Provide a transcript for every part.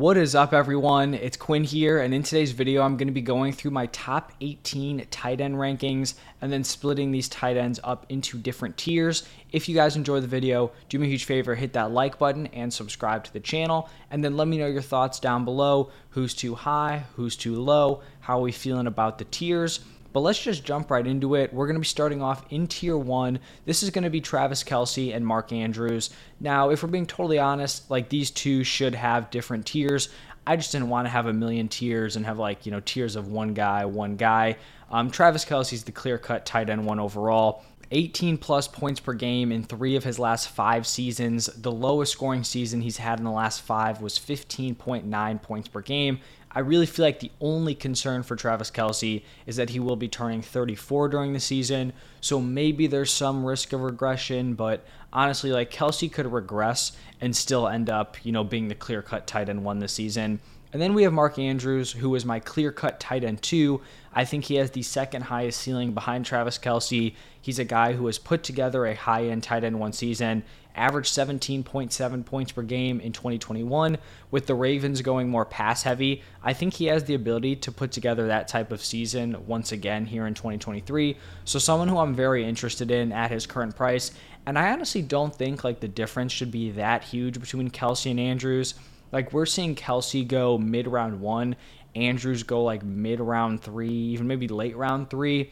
What is up, everyone? It's Quinn here, and in today's video, I'm going to be going through my top 18 tight end rankings and then splitting these tight ends up into different tiers. If you guys enjoy the video, do me a huge favor, hit that like button and subscribe to the channel, and then let me know your thoughts down below. Who's too high? Who's too low? How are we feeling about the tiers? But let's just jump right into it. We're going to be starting off in Tier 1. This is going to be Travis Kelce and Mark Andrews. Now, if we're being totally honest, like, these two should have different tiers. I just didn't want to have a million tiers and have, like, you know, tiers of one guy. Travis Kelce's the clear-cut tight end one overall. 18-plus points per game in 3 of his last 5 seasons. The lowest scoring season he's had in the last 5 was 15.9 points per game. I really feel like the only concern for Travis Kelce is that he will be turning 34 during the season, so maybe there's some risk of regression, but honestly, like, Kelce could regress and still end up, you know, being the clear-cut tight end one this season. And then we have Mark Andrews, who is my clear-cut tight end 2. I think he has the second highest ceiling behind Travis Kelce. He's a guy who has put together a high-end tight end one season, averaged 17.7 points per game in 2021. With the Ravens going more pass-heavy, I think he has the ability to put together that type of season once again here in 2023. So someone who I'm very interested in at his current price. And I honestly don't think, like, the difference should be that huge between Kelce and Andrews. Like, we're seeing Kelce go mid-round 1, Andrews go, like, mid-round 3, even maybe late round 3.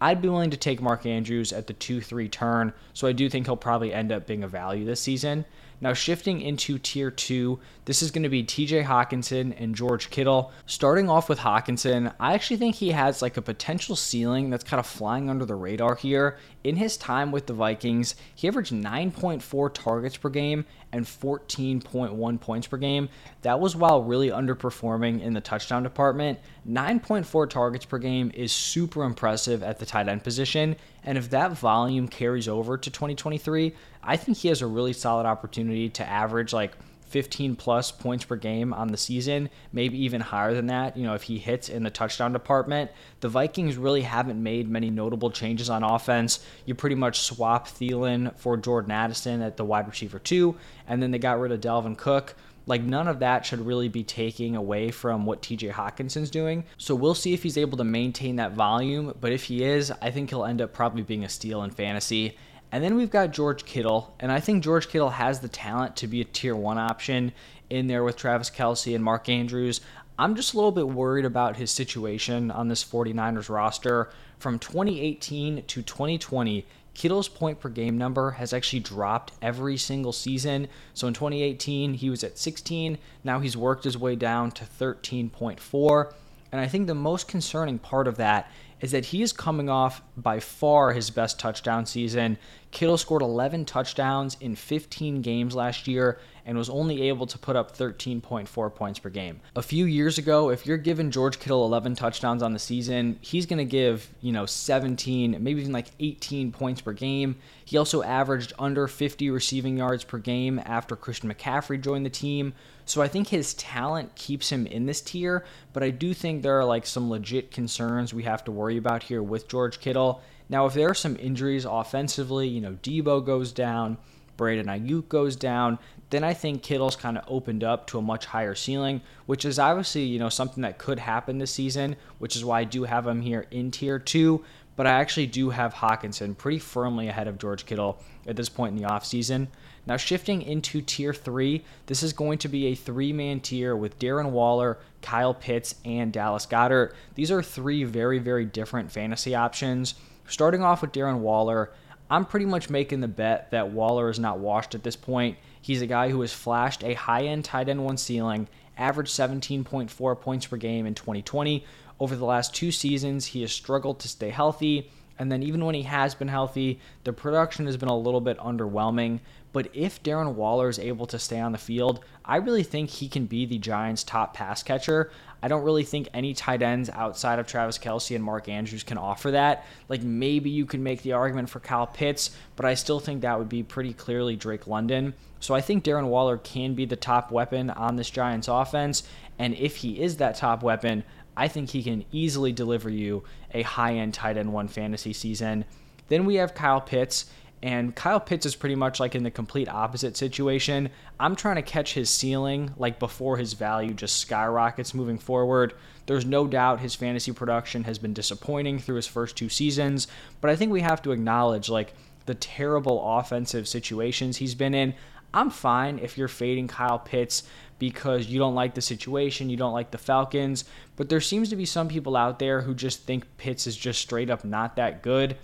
I'd be willing to take Mark Andrews at the 2-3 turn, so I do think he'll probably end up being a value this season. Now, shifting into Tier 2, this is going to be T.J. Hockenson and George Kittle. Starting off with Hockenson, I actually think he has, like, a potential ceiling that's kind of flying under the radar here. In his time with the Vikings, he averaged 9.4 targets per game and 14.1 points per game. That was while really underperforming in the touchdown department. 9.4 targets per game is super impressive at the tight end position, and if that volume carries over to 2023, I think he has a really solid opportunity to average, like, 15-plus points per game on the season, maybe even higher than that, you know, if he hits in the touchdown department. The Vikings really haven't made many notable changes on offense. You pretty much swap Thielen for Jordan Addison at the wide receiver 2, and then they got rid of Dalvin Cook. Like, none of that should really be taking away from what T.J. Hawkinson's doing. So we'll see if he's able to maintain that volume, but if he is, I think he'll end up probably being a steal in fantasy. And then we've got George Kittle, and I think George Kittle has the talent to be a Tier 1 option in there with Travis Kelce and Mark Andrews. I'm just a little bit worried about his situation on this 49ers roster. From 2018 to 2020, Kittle's point per game number has actually dropped every single season. So in 2018, he was at 16. Now he's worked his way down to 13.4. And I think the most concerning part of that is that he is coming off by far his best touchdown season. Kittle scored 11 touchdowns in 15 games last year and was only able to put up 13.4 points per game. A few years ago, if you're giving George Kittle 11 touchdowns on the season, he's going to give, you know, 17, maybe even like 18 points per game. He also averaged under 50 receiving yards per game after Christian McCaffrey joined the team. So I think his talent keeps him in this tier, but I do think there are, like, some legit concerns we have to worry about here with George Kittle. Now, if there are some injuries offensively, you know, Debo goes down, Brandon Aiyuk goes down, then I think Kittle's kind of opened up to a much higher ceiling, which is obviously, you know, something that could happen this season, which is why I do have him here in Tier 2, but I actually do have Hockenson pretty firmly ahead of George Kittle at this point in the offseason. Now, shifting into Tier 3, this is going to be a 3-man tier with Darren Waller, Kyle Pitts, and Dallas Goedert. These are 3 very, very different fantasy options. Starting off with Darren Waller, I'm pretty much making the bet that Waller is not washed at this point. He's a guy who has flashed a high-end tight end one ceiling, averaged 17.4 points per game in 2020. Over the last 2 seasons, he has struggled to stay healthy, and then even when he has been healthy, the production has been a little bit underwhelming. But if Darren Waller is able to stay on the field, I really think he can be the Giants' top pass catcher. I don't really think any tight ends outside of Travis Kelce and Mark Andrews can offer that. Like, maybe you can make the argument for Kyle Pitts, but I still think that would be pretty clearly Drake London. So I think Darren Waller can be the top weapon on this Giants offense, and if he is that top weapon, I think he can easily deliver you a high-end tight end one fantasy season. Then we have Kyle Pitts, And Kyle Pitts is pretty much like in the complete opposite situation. I'm trying to catch his ceiling like before his value just skyrockets moving forward. There's no doubt his fantasy production has been disappointing through his first two seasons, but I think we have to acknowledge like the terrible offensive situations he's been in. I'm fine if you're fading Kyle Pitts because you don't like the situation, you don't like the Falcons, but there seems to be some people out there who just think Pitts is just straight up not that good.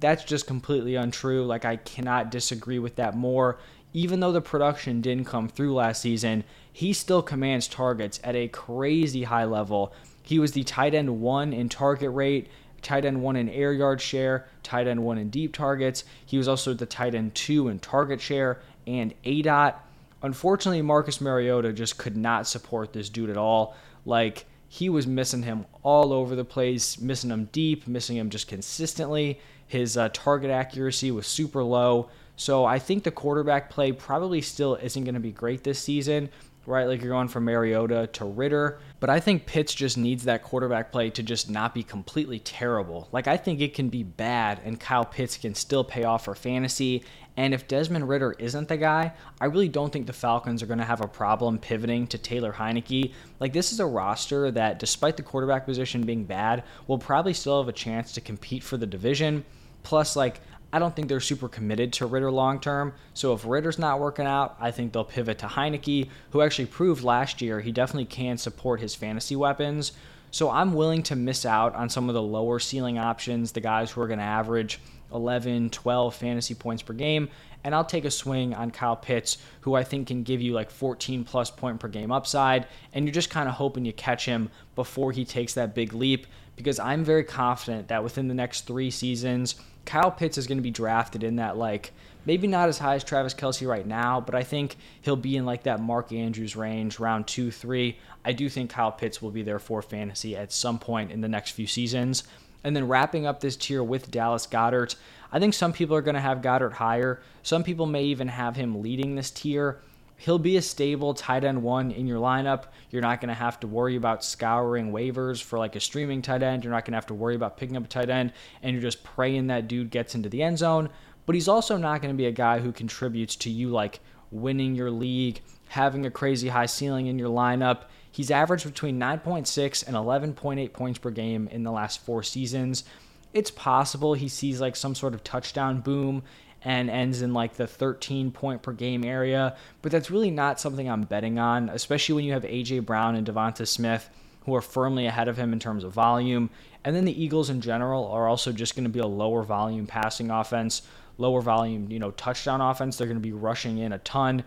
That's just completely untrue. Like, I cannot disagree with that more. Even though the production didn't come through last season, he still commands targets at a crazy high level. He was the tight end one in target rate, tight end one in air yard share, tight end one in deep targets. He was also the tight end two in target share and ADOT. Unfortunately, Marcus Mariota just could not support this dude at all. Like, he was missing him all over the place, missing him deep, missing him just consistently. His target accuracy was super low. So I think the quarterback play probably still isn't going to be great this season, right? Like, you're going from Mariota to Ridder. But I think Pitts just needs that quarterback play to just not be completely terrible. Like, I think it can be bad and Kyle Pitts can still pay off for fantasy. And if Desmond Ridder isn't the guy, I really don't think the Falcons are going to have a problem pivoting to Taylor Heinicke. Like, this is a roster that, despite the quarterback position being bad, will probably still have a chance to compete for the division. Plus, like, I don't think they're super committed to Ridder long-term. So if Ridder's not working out, I think they'll pivot to Heinicke, who actually proved last year he definitely can support his fantasy weapons. So I'm willing to miss out on some of the lower ceiling options, the guys who are going to average 11, 12 fantasy points per game, and I'll take a swing on Kyle Pitts, who I think can give you like 14 plus point per game upside, and you're just kind of hoping you catch him before he takes that big leap, because I'm very confident that within the next three seasons, Kyle Pitts is going to be drafted in that, like, maybe not as high as Travis Kelce right now, but I think he'll be in like that Mark Andrews range, round 2-3. I do think Kyle Pitts will be there for fantasy at some point in the next few seasons. And then wrapping up this tier with Dallas Goedert, I think some people are going to have Goedert higher. Some people may even have him leading this tier. He'll be a stable tight end one in your lineup. You're not going to have to worry about scouring waivers for like a streaming tight end. You're not going to have to worry about picking up a tight end, and you're just praying that dude gets into the end zone. But he's also not going to be a guy who contributes to you like winning your league, having a crazy high ceiling in your lineup. He's averaged between 9.6 and 11.8 points per game in the last four seasons. It's possible he sees like some sort of touchdown boom and ends in like the 13 point per game area, but that's really not something I'm betting on, especially when you have A.J. Brown and Devonta Smith, who are firmly ahead of him in terms of volume. And then the Eagles in general are also just going to be a lower volume passing offense, lower volume, touchdown offense. They're going to be rushing in a ton,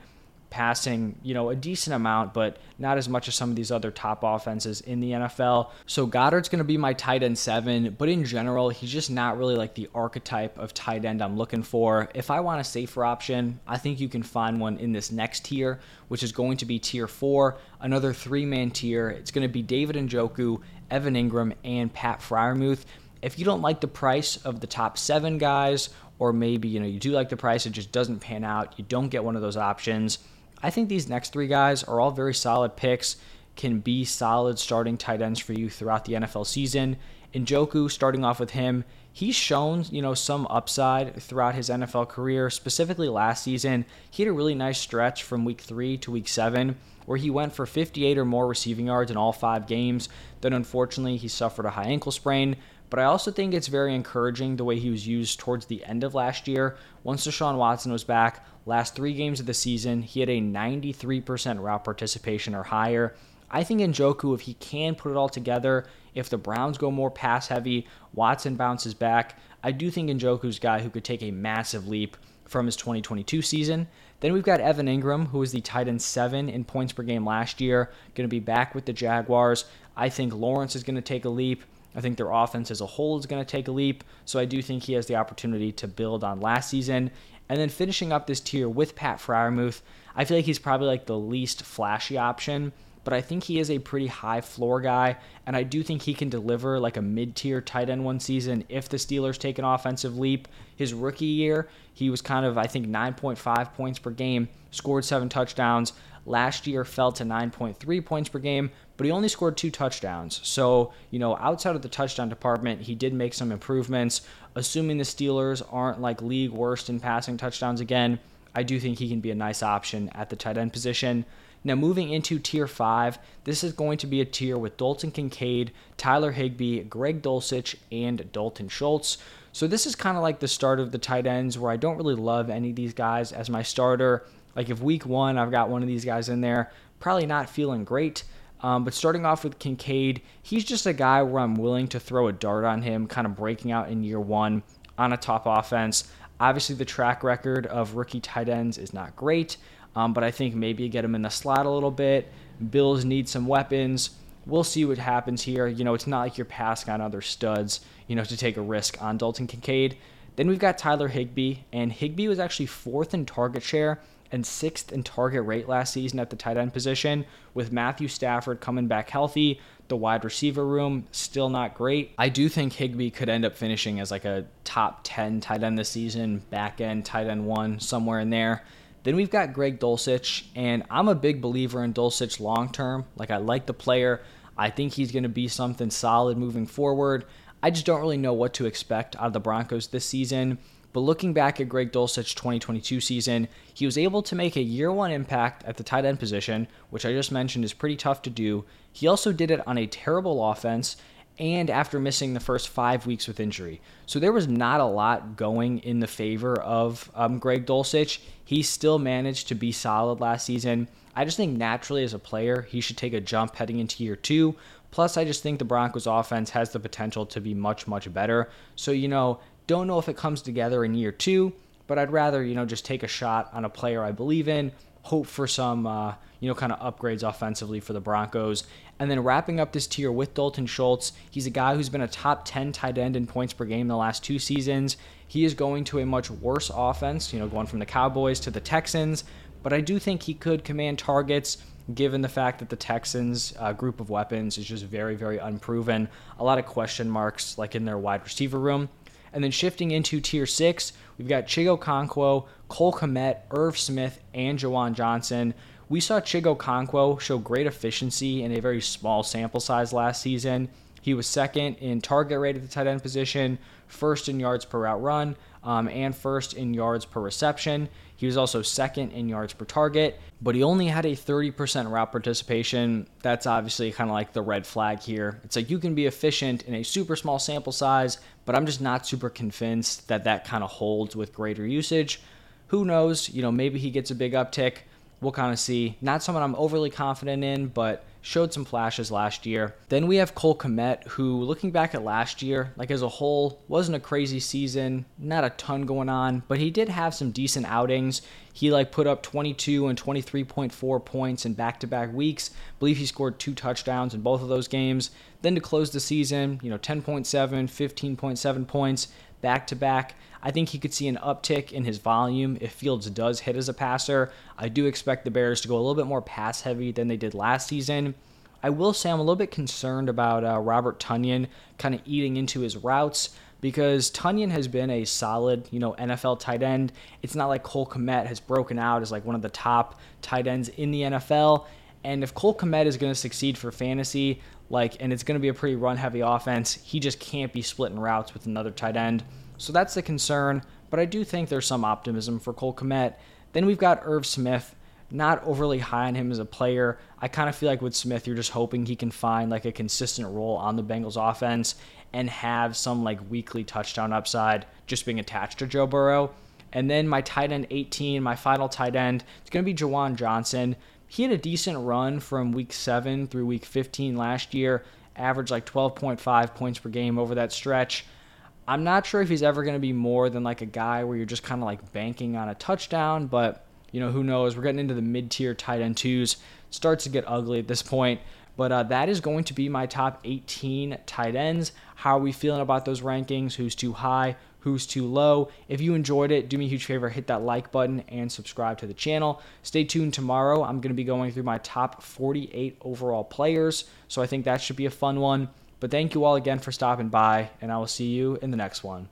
passing, a decent amount, but not as much as some of these other top offenses in the NFL. So Goedert's going to be my tight end 7, but in general, he's just not really like the archetype of tight end I'm looking for. If I want a safer option, I think you can find one in this next tier, which is going to be tier 4, another 3-man tier. It's going to be David Njoku, Evan Engram, and Pat Freiermuth. If you don't like the price of the top 7 guys, or maybe, you do like the price, it just doesn't pan out, you don't get one of those options, I think these next 3 guys are all very solid picks, can be solid starting tight ends for you throughout the NFL season. Njoku, starting off with him, he's shown, some upside throughout his NFL career, specifically last season. He had a really nice stretch from week 3 to week 7 where he went for 58 or more receiving yards in all 5 games. Then, unfortunately, he suffered a high ankle sprain. But I also think it's very encouraging the way he was used towards the end of last year. Once Deshaun Watson was back, last 3 games of the season, he had a 93% route participation or higher. I think Njoku, if he can put it all together, if the Browns go more pass heavy, Watson bounces back, I do think Njoku's guy who could take a massive leap from his 2022 season. Then we've got Evan Engram, who was the tight end 7 in points per game last year, going to be back with the Jaguars. I think Lawrence is going to take a leap. I think their offense as a whole is going to take a leap, so I do think he has the opportunity to build on last season. And then finishing up this tier with Pat Freiermuth, I feel like he's probably like the least flashy option, but I think he is a pretty high floor guy, and I do think he can deliver like a mid-tier tight end one season if the Steelers take an offensive leap. His rookie year, he was 9.5 points per game, scored 7 touchdowns. last year fell to 9.3 points per game, but he only scored 2 touchdowns. So, you know, outside of the touchdown department, he did make some improvements. Assuming the Steelers aren't like league worst in passing touchdowns again, I do think he can be a nice option at the tight end position. Now, moving into Tier 5, this is going to be a tier with Dalton Kincaid, Tyler Higbee, Greg Dulcich, and Dalton Schultz. So this is kind of like the start of the tight ends where I don't really love any of these guys as my starter. Like if week one, I've got one of these guys in there, probably not feeling great. But starting off with Kincaid, he's just a guy where I'm willing to throw a dart on him, kind of breaking out in year one on a top offense. Obviously, the track record of rookie tight ends is not great, but I think maybe you get him in the slot a little bit. Bills need some weapons. We'll see what happens here. You know, it's not like you're passing on other studs, you know, to take a risk on Dalton Kincaid. Then we've got Tyler Higbee, and Higbee was actually 4th in target share and 6th in target rate last season at the tight end position, with Matthew Stafford coming back healthy. The wide receiver room, still not great. I do think Higbee could end up finishing as like a top 10 tight end this season, back end tight end 1, somewhere in there. Then we've got Greg Dulcich, and I'm a big believer in Dulcich long term. Like, I like the player. I think he's going to be something solid moving forward. I just don't really know what to expect out of the Broncos this season. But looking back at Greg Dulcich's 2022 season, he was able to make a year one impact at the tight end position, which I just mentioned is pretty tough to do. He also did it on a terrible offense and after missing the first 5 weeks with injury. So there was not a lot going in the favor of Greg Dulcich. He still managed to be solid last season. I just think naturally as a player, he should take a jump heading into year two. Plus, I just think the Broncos offense has the potential to be much, much better. So, you know, don't know if it comes together in year two, but I'd rather, you know, just take a shot on a player I believe in, hope for some, you know, kind of upgrades offensively for the Broncos. And then wrapping up this tier with Dalton Schultz, he's a guy who's been a top 10 tight end in points per game the last 2 seasons. He is going to a much worse offense, you know, going from the Cowboys to the Texans, but I do think he could command targets given the fact that the Texans group of weapons is just very, very unproven. A lot of question marks like in their wide receiver room. And then shifting into Tier 6, we've got Chig Okonkwo, Cole Kmet, Irv Smith, and Jawan Johnson. We saw Chig Okonkwo show great efficiency in a very small sample size last season. He was 2nd in target rate at the tight end position, 1st in yards per route run, and 1st in yards per reception. He was also 2nd in yards per target, but he only had a 30% route participation. That's obviously kind of like the red flag here. It's like you can be efficient in a super small sample size, but I'm just not super convinced that that kind of holds with greater usage. Who knows? You know, maybe he gets a big uptick. We'll kind of see. Not someone I'm overly confident in, but showed some flashes last year. Then we have Cole Kmet, who, looking back at last year, like as a whole, wasn't a crazy season, not a ton going on, but he did have some decent outings. He like put up 22 and 23.4 points in back-to-back weeks. I believe he scored 2 touchdowns in both of those games. Then to close the season, you know, 10.7, 15.7 points back-to-back. I think he could see an uptick in his volume if Fields does hit as a passer. I do expect the Bears to go a little bit more pass-heavy than they did last season. I will say I'm a little bit concerned about Robert Tonyan kind of eating into his routes, because Tonyan has been a solid, you know, NFL tight end. It's not like Cole Kmet has broken out as like one of the top tight ends in the NFL. And if Cole Kmet is going to succeed for fantasy, like, and it's going to be a pretty run-heavy offense, he just can't be splitting routes with another tight end. So that's the concern, but I do think there's some optimism for Cole Kmet. Then we've got Irv Smith. Not overly high on him as a player. I kind of feel like with Smith, you're just hoping he can find like a consistent role on the Bengals offense and have some like weekly touchdown upside just being attached to Joe Burrow. And then my tight end 18, my final tight end, it's going to be Jawan Johnson. He had a decent run from week 7 through week 15 last year, averaged like 12.5 points per game over that stretch. I'm not sure if he's ever going to be more than like a guy where you're just kind of like banking on a touchdown, but you know, who knows? We're getting into the mid-tier tight end 2s. Starts to get ugly at this point, but that is going to be my top 18 tight ends. How are we feeling about those rankings? Who's too high? Who's too low? If you enjoyed it, do me a huge favor, hit that like button and subscribe to the channel. Stay tuned tomorrow. I'm going to be going through my top 48 overall players, so I think that should be a fun one. But thank you all again for stopping by, and I will see you in the next one.